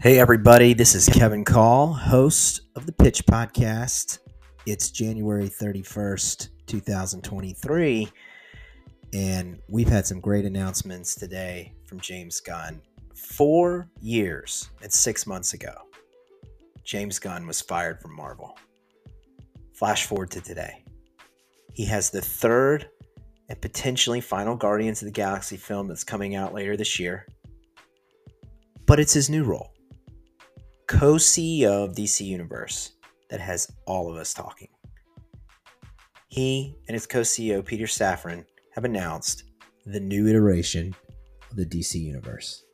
Hey everybody, this is Kevin Call, host of the Pitch Podcast. It's January 31st, 2023, and we've had some great announcements today from James Gunn. 4 years and 6 months ago, James Gunn was fired from Marvel. Flash forward to today. He has the third and potentially final Guardians of the Galaxy film that's coming out later this year, but it's his new role. Co-CEO of DC Universe that has all of us talking. He and his co-CEO, Peter Safran, have announced the new iteration of the DC Universe.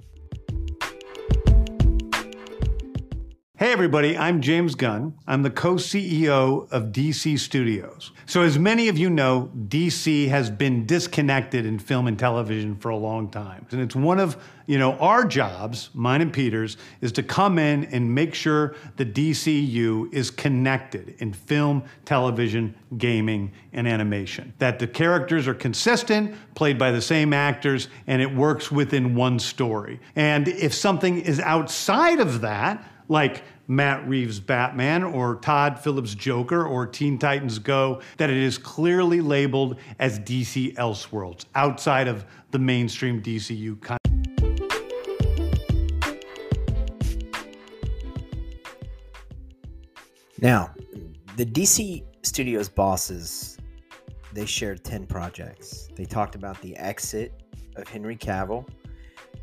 Hey everybody, I'm James Gunn. I'm the co-CEO of DC Studios. So as many of you know, DC has been disconnected in film and television for a long time. And it's one of, our jobs, mine and Peter's, is to come in and make sure the DCU is connected in film, television, gaming, and animation. That the characters are consistent, played by the same actors, and it works within one story. And if something is outside of that, like Matt Reeves' Batman or Todd Phillips' Joker or Teen Titans Go, that it is clearly labeled as DC Elseworlds, outside of the mainstream DCU content. Now, the DC Studios bosses, they shared 10 projects. They talked about the exit of Henry Cavill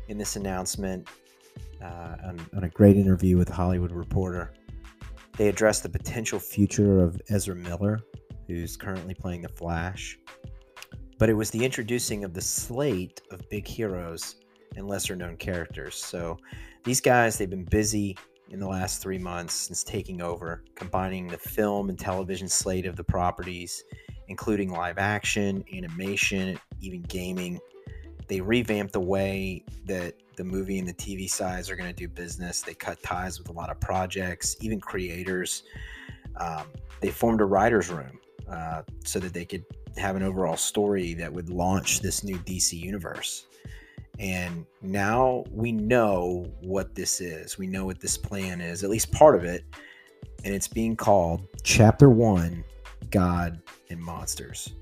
in this announcement. On a great interview with a Hollywood Reporter. They addressed the potential future of Ezra Miller, who's currently playing The Flash. But it was the introducing of the slate of big heroes and lesser-known characters. So these guys, they've been busy in the last 3 months since taking over, combining the film and television slate of the properties, including live action, animation, even gaming. They revamped the way that the movie and the TV sides are going to do business. They cut ties with a lot of projects, even creators. They formed a writer's room so that they could have an overall story that would launch this new DC universe. And now we know what this is. We know what this plan is, at least part of it. And it's being called Chapter 1, God and Monsters.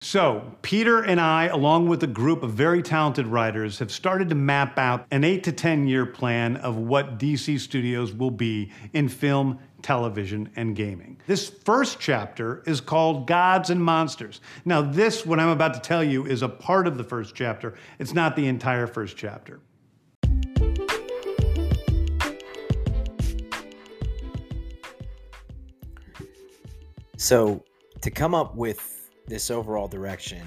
So Peter and I, along with a group of very talented writers, have started to map out an 8 to 10 year plan of what DC Studios will be in film, television, and gaming. This first chapter is called Gods and Monsters. Now this, what I'm about to tell you, is a part of the first chapter. It's not the entire first chapter. So to come up with this overall direction,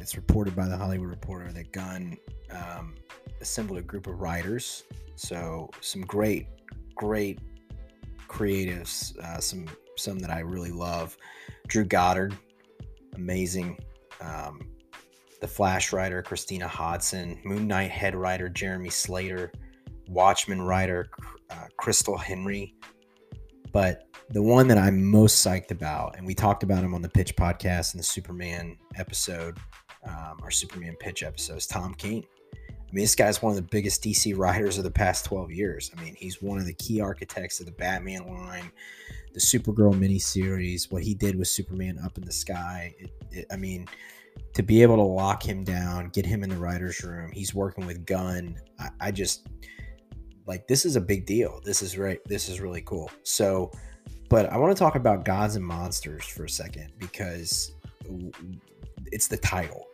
it's reported by the Hollywood Reporter that Gunn assembled a group of writers. So some great, great creatives, some that I really love. Drew Goddard, amazing. The Flash writer, Christina Hodson. Moon Knight head writer, Jeremy Slater. Watchmen writer, Crystal Henry. But the one that I'm most psyched about, and we talked about him on the Pitch Podcast and the Superman episode, our Superman Pitch episode, is Tom King. I mean, this guy's one of the biggest DC writers of the past 12 years. I mean, he's one of the key architects of the Batman line, the Supergirl miniseries, what he did with Superman Up in the Sky. To be able to lock him down, get him in the writer's room, he's working with Gunn. This is a big deal. This is really cool. So, but I want to talk about Gods and Monsters for a second, because it's the title.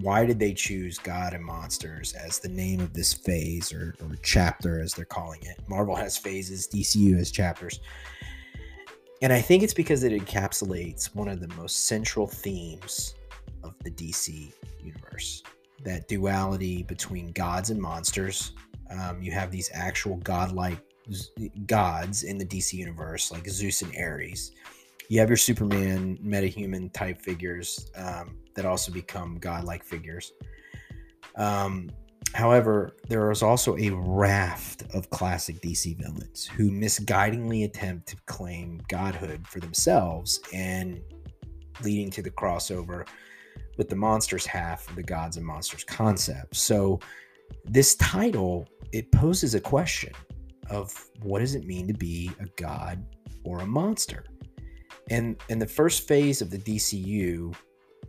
Why did they choose God and Monsters as the name of this phase or chapter, as they're calling it? Marvel has phases, DCU has chapters. And I think it's because it encapsulates one of the most central themes of the DC universe, that duality between gods and monsters. You have these actual godlike gods in the DC universe, like Zeus and Ares. You have your Superman, metahuman type figures that also become godlike figures. However, there is also a raft of classic DC villains who misguidingly attempt to claim godhood for themselves, and leading to the crossover with the monsters half of the Gods and Monsters concept. So this title, it poses a question of what does it mean to be a god or a monster? And the first phase of the DCU,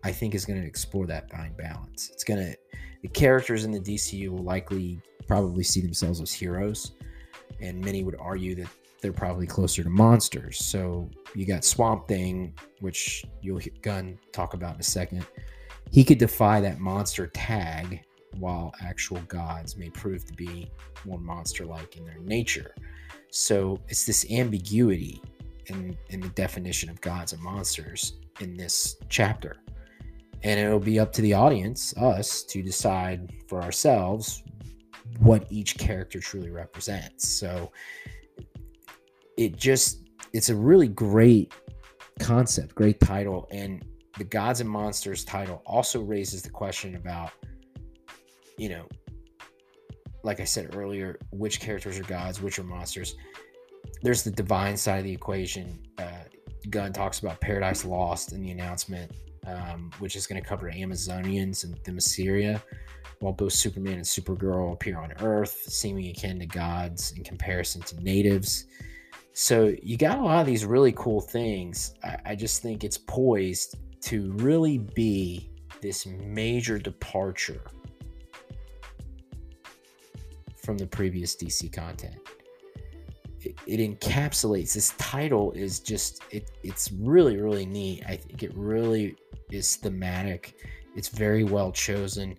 I think, is going to explore that fine balance. It's going to, the characters in the DCU will likely probably see themselves as heroes, and many would argue that they're probably closer to monsters. So you got Swamp Thing, which you'll hear Gunn talk about in a second. He could defy that monster tag, while actual gods may prove to be more monster-like in their nature. So it's this ambiguity in the definition of gods and monsters in this chapter. And it'll be up to the audience, us, to decide for ourselves what each character truly represents. So it's a really great concept, great title. And the Gods and Monsters title also raises the question about, you know, like I said earlier, which characters are gods, which are monsters. There's the divine side of the equation. Gunn talks about Paradise Lost in the announcement, which is going to cover Amazonians and Themyscira, while both Superman and Supergirl appear on Earth, seeming akin to gods in comparison to natives. So you got a lot of these really cool things. I just think it's poised to really be this major departure from the previous DC content. It encapsulates, this title is just, it's really, really neat. I think it really is thematic. It's very well chosen.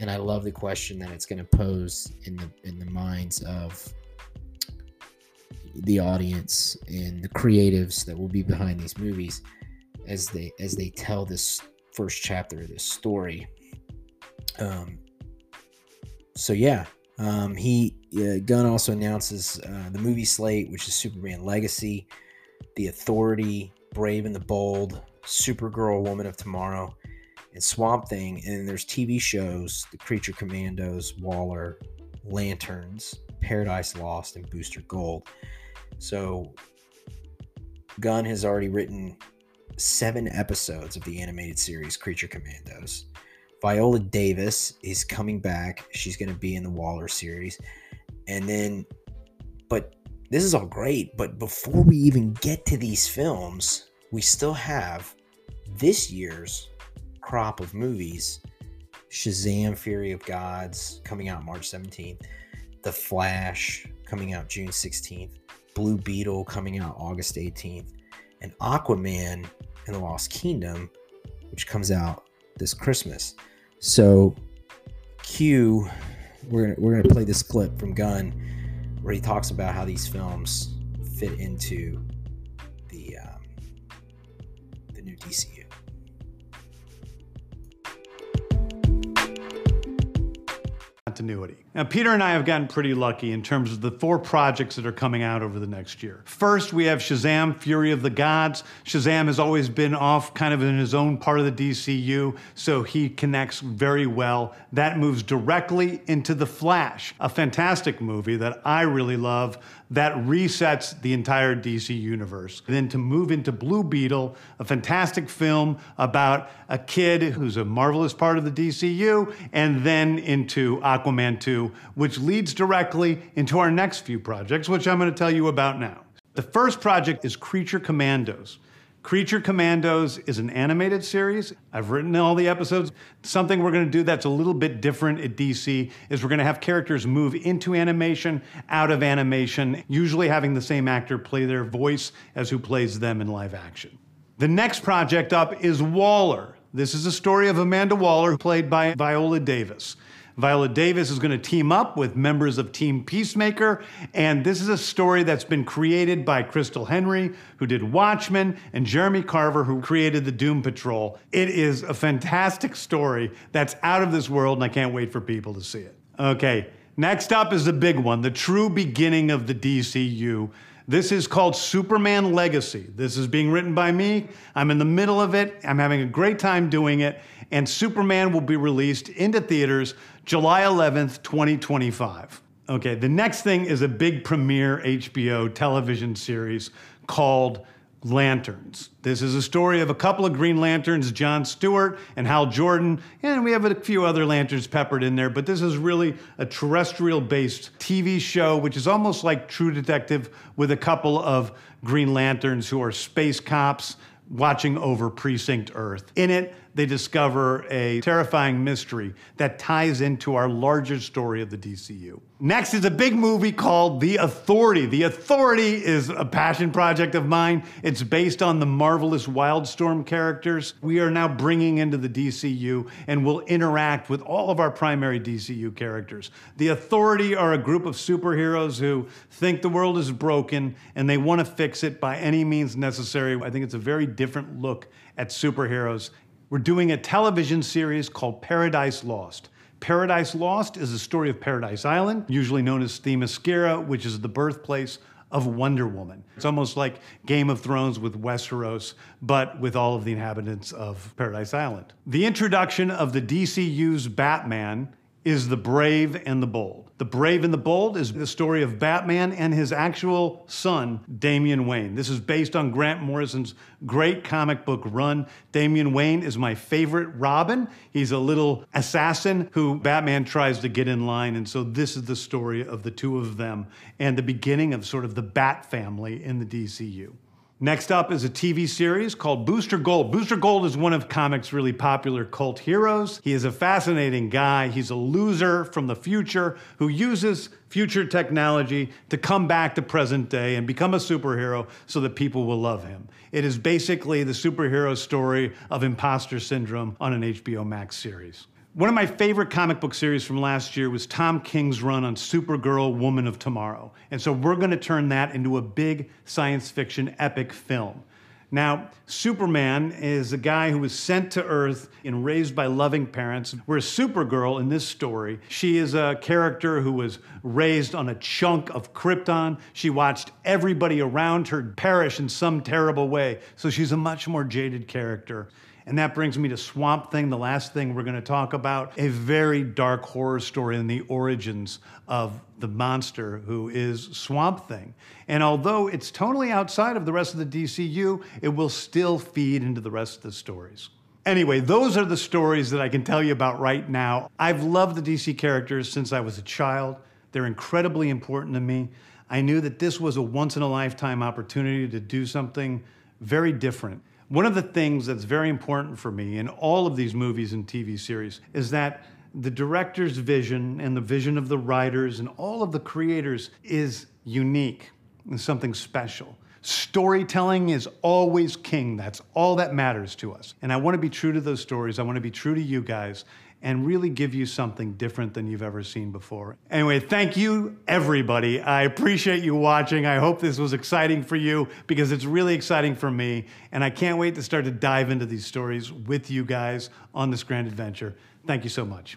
And I love the question that it's going to pose in the minds of the audience and the creatives that will be behind these movies as they tell this first chapter of this story. Gunn also announces the movie slate, which is Superman Legacy, The Authority, Brave and the Bold, Supergirl: Woman of Tomorrow, and Swamp Thing. And there's TV shows, The Creature Commandos, Waller, Lanterns, Paradise Lost, and Booster Gold. So Gunn has already written 7 episodes of the animated series Creature Commandos. Viola Davis is coming back. She's going to be in the Waller series. But this is all great. But before we even get to these films, we still have this year's crop of movies. Shazam! Fury of Gods coming out March 17th. The Flash coming out June 16th. Blue Beetle coming out August 18th. And Aquaman and the Lost Kingdom, which comes out this Christmas. So Q, we're gonna play this clip from Gunn where he talks about how these films fit into the new DCU. Continuity. Now, Peter and I have gotten pretty lucky in terms of the 4 projects that are coming out over the next year. First, we have Shazam! Fury of the Gods. Shazam has always been off kind of in his own part of the DCU, so he connects very well. That moves directly into The Flash, a fantastic movie that I really love that resets the entire DC universe. And then to move into Blue Beetle, a fantastic film about a kid who's a marvelous part of the DCU, and then into Aquaman 2, which leads directly into our next few projects, which I'm going to tell you about now. The first project is Creature Commandos. Creature Commandos is an animated series. I've written all the episodes. Something we're going to do that's a little bit different at DC is we're going to have characters move into animation, out of animation, usually having the same actor play their voice as who plays them in live action. The next project up is Waller. This is a story of Amanda Waller, played by Viola Davis. Viola Davis is going to team up with members of Team Peacemaker, and this is a story that's been created by Crystal Henry, who did Watchmen, and Jeremy Carver, who created the Doom Patrol. It is a fantastic story that's out of this world, and I can't wait for people to see it. Okay, next up is the big one, the true beginning of the DCU. This is called Superman Legacy. This is being written by me. I'm in the middle of it. I'm having a great time doing it. And Superman will be released into theaters July 11th, 2025. Okay, the next thing is a big premiere HBO television series called Lanterns. This is a story of a couple of Green Lanterns, John Stewart and Hal Jordan, and we have a few other lanterns peppered in there, but this is really a terrestrial-based TV show, which is almost like True Detective with a couple of Green Lanterns who are space cops watching over Precinct Earth. In it, they discover a terrifying mystery that ties into our larger story of the DCU. Next is a big movie called The Authority. The Authority is a passion project of mine. It's based on the marvelous Wildstorm characters we are now bringing into the DCU, and will interact with all of our primary DCU characters. The Authority are a group of superheroes who think the world is broken and they want to fix it by any means necessary. I think it's a very different look at superheroes. We're doing a television series called Paradise Lost. Paradise Lost is a story of Paradise Island, usually known as Themyscira, which is the birthplace of Wonder Woman. It's almost like Game of Thrones with Westeros, but with all of the inhabitants of Paradise Island. The introduction of the DCU's Batman is The Brave and the Bold. The Brave and the Bold is the story of Batman and his actual son, Damian Wayne. This is based on Grant Morrison's great comic book run. Damian Wayne is my favorite Robin. He's a little assassin who Batman tries to get in line, and so this is the story of the two of them and the beginning of sort of the Bat family in the DCU. Next up is a TV series called Booster Gold. Booster Gold is one of comics' really popular cult heroes. He is a fascinating guy. He's a loser from the future who uses future technology to come back to present day and become a superhero so that people will love him. It is basically the superhero story of imposter syndrome on an HBO Max series. One of my favorite comic book series from last year was Tom King's run on Supergirl: Woman of Tomorrow. And so we're going to turn that into a big science fiction epic film. Now, Superman is a guy who was sent to Earth and raised by loving parents, whereas Supergirl in this story, she is a character who was raised on a chunk of Krypton. She watched everybody around her perish in some terrible way, so she's a much more jaded character. And that brings me to Swamp Thing, the last thing we're going to talk about, a very dark horror story in the origins of the monster who is Swamp Thing. And although it's totally outside of the rest of the DCU, it will still feed into the rest of the stories. Anyway, those are the stories that I can tell you about right now. I've loved the DC characters since I was a child. They're incredibly important to me. I knew that this was a once-in-a-lifetime opportunity to do something very different. One of the things that's very important for me in all of these movies and TV series is that the director's vision and the vision of the writers and all of the creators is unique and something special. Storytelling is always king. That's all that matters to us. And I want to be true to those stories. I want to be true to you guys and really give you something different than you've ever seen before. Anyway, thank you, everybody. I appreciate you watching. I hope this was exciting for you, because it's really exciting for me, and I can't wait to start to dive into these stories with you guys on this grand adventure. Thank you so much.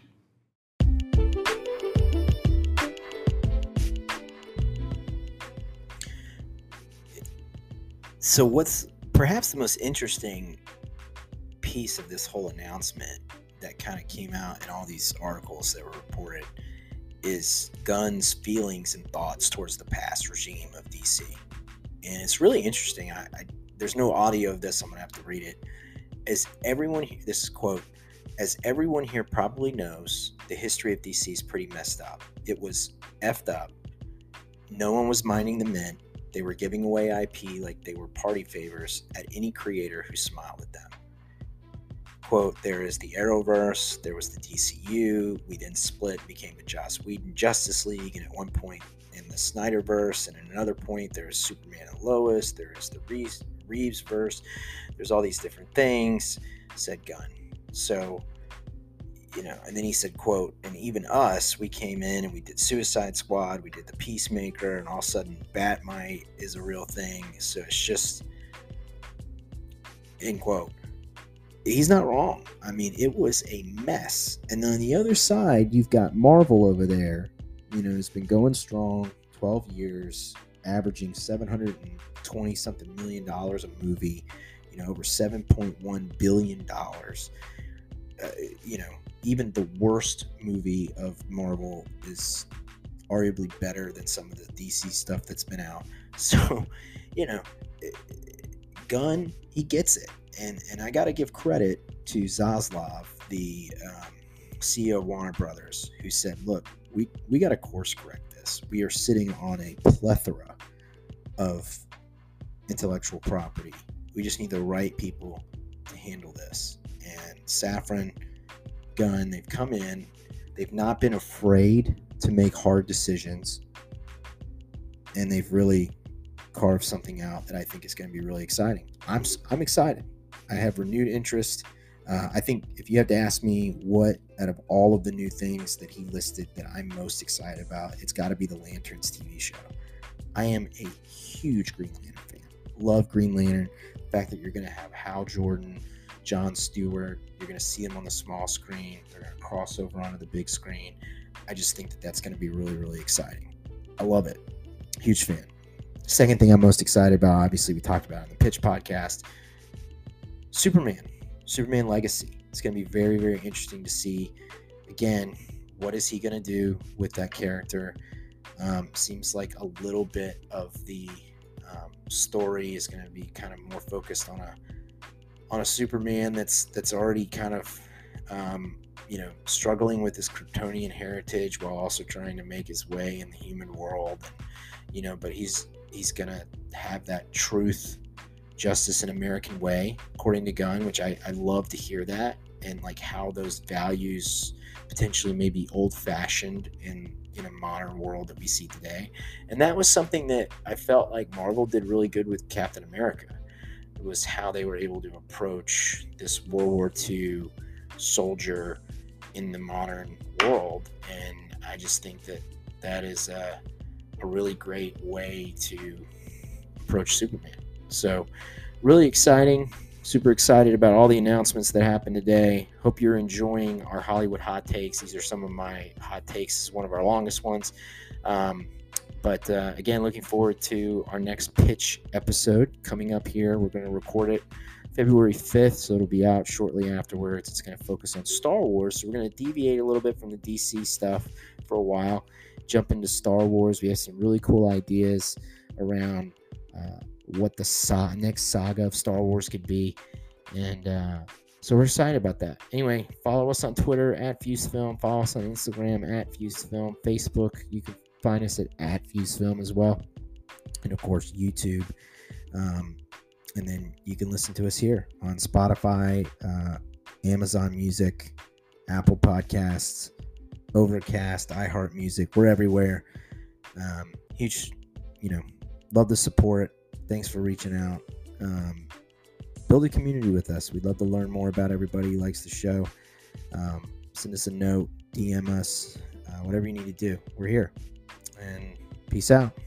So what's perhaps the most interesting piece of this whole announcement that kind of came out in all these articles that were reported is Gunn's feelings and thoughts towards the past regime of DC. And it's really interesting. There's no audio of this. I'm going to have to read it. As everyone here, this is a quote, "As everyone here probably knows, the history of DC is pretty messed up. It was effed up. No one was minding the mint. They were giving away IP like they were party favors at any creator who smiled at them." Quote, "There is the Arrowverse, there was the DCU, we then split, became the Joss Whedon Justice League, and at one point in the Snyderverse, and at another point there is Superman and Lois, there is the Reevesverse, there's all these different things," said Gunn. So, you know, and then he said, quote, "And even us, we came in and we did Suicide Squad, we did the Peacemaker, and all of a sudden Batmite is a real thing, so it's just," end quote. He's not wrong. I mean, it was a mess. And then on the other side, you've got Marvel over there. You know, it's been going strong, 12 years, averaging $720-something million a movie, you know, over $7.1 billion. You know, even the worst movie of Marvel is arguably better than some of the DC stuff that's been out. So, you know, Gunn, he gets it. And I got to give credit to Zaslav, the CEO of Warner Brothers, who said, look, we got to course correct this. We are sitting on a plethora of intellectual property. We just need the right people to handle this. And Safran, Gunn, they've come in. They've not been afraid to make hard decisions. And they've really carved something out that I think is going to be really exciting. I'm excited. I have renewed interest. I think if you have to ask me what out of all of the new things that he listed that I'm most excited about, it's got to be the Lanterns TV show. I am a huge Green Lantern fan. Love Green Lantern. The fact that you're going to have Hal Jordan, Jon Stewart, you're going to see them on the small screen. They're going to cross over onto the big screen. I just think that that's going to be really, really exciting. I love it. Huge fan. Second thing I'm most excited about, obviously we talked about it on the Pitch podcast, Superman Legacy. It's going to be very, very interesting to see. Again, what is he going to do with that character? Seems like a little bit of the story is going to be kind of more focused on a Superman that's already kind of struggling with his Kryptonian heritage while also trying to make his way in the human world. And, but he's going to have that truth, justice, and American way, according to Gunn, which I love to hear that, and like how those values potentially may be old-fashioned in a modern world that we see today. And that was something that I felt like Marvel did really good with Captain America. It was how they were able to approach this World War II soldier in the modern world, and I just think that is a really great way to approach Superman. So really exciting. Super excited about all the announcements that happened today. Hope you're enjoying our Hollywood hot takes. These are some of my hot takes. This is one of our longest ones. But again, looking forward to our next Pitch episode coming up here. We're going to record it February 5th, so it'll be out shortly afterwards. It's going to focus on Star Wars. So we're going to deviate a little bit from the DC stuff for a while, jump into Star Wars. We have some really cool ideas around what the next saga of Star Wars could be, and so we're excited about that. Anyway, follow us on Twitter @FuseFilm, follow us on Instagram @FuseFilm, Facebook, you can find us at @FuseFilm as well, and of course YouTube, and then you can listen to us here on Spotify, Amazon Music, Apple Podcasts, Overcast, iHeartMusic. We're everywhere. Huge, love the support. Thanks for reaching out. Build a community with us. We'd love to learn more about everybody who likes the show. Send us a note, DM us, whatever you need to do. We're here. And peace out.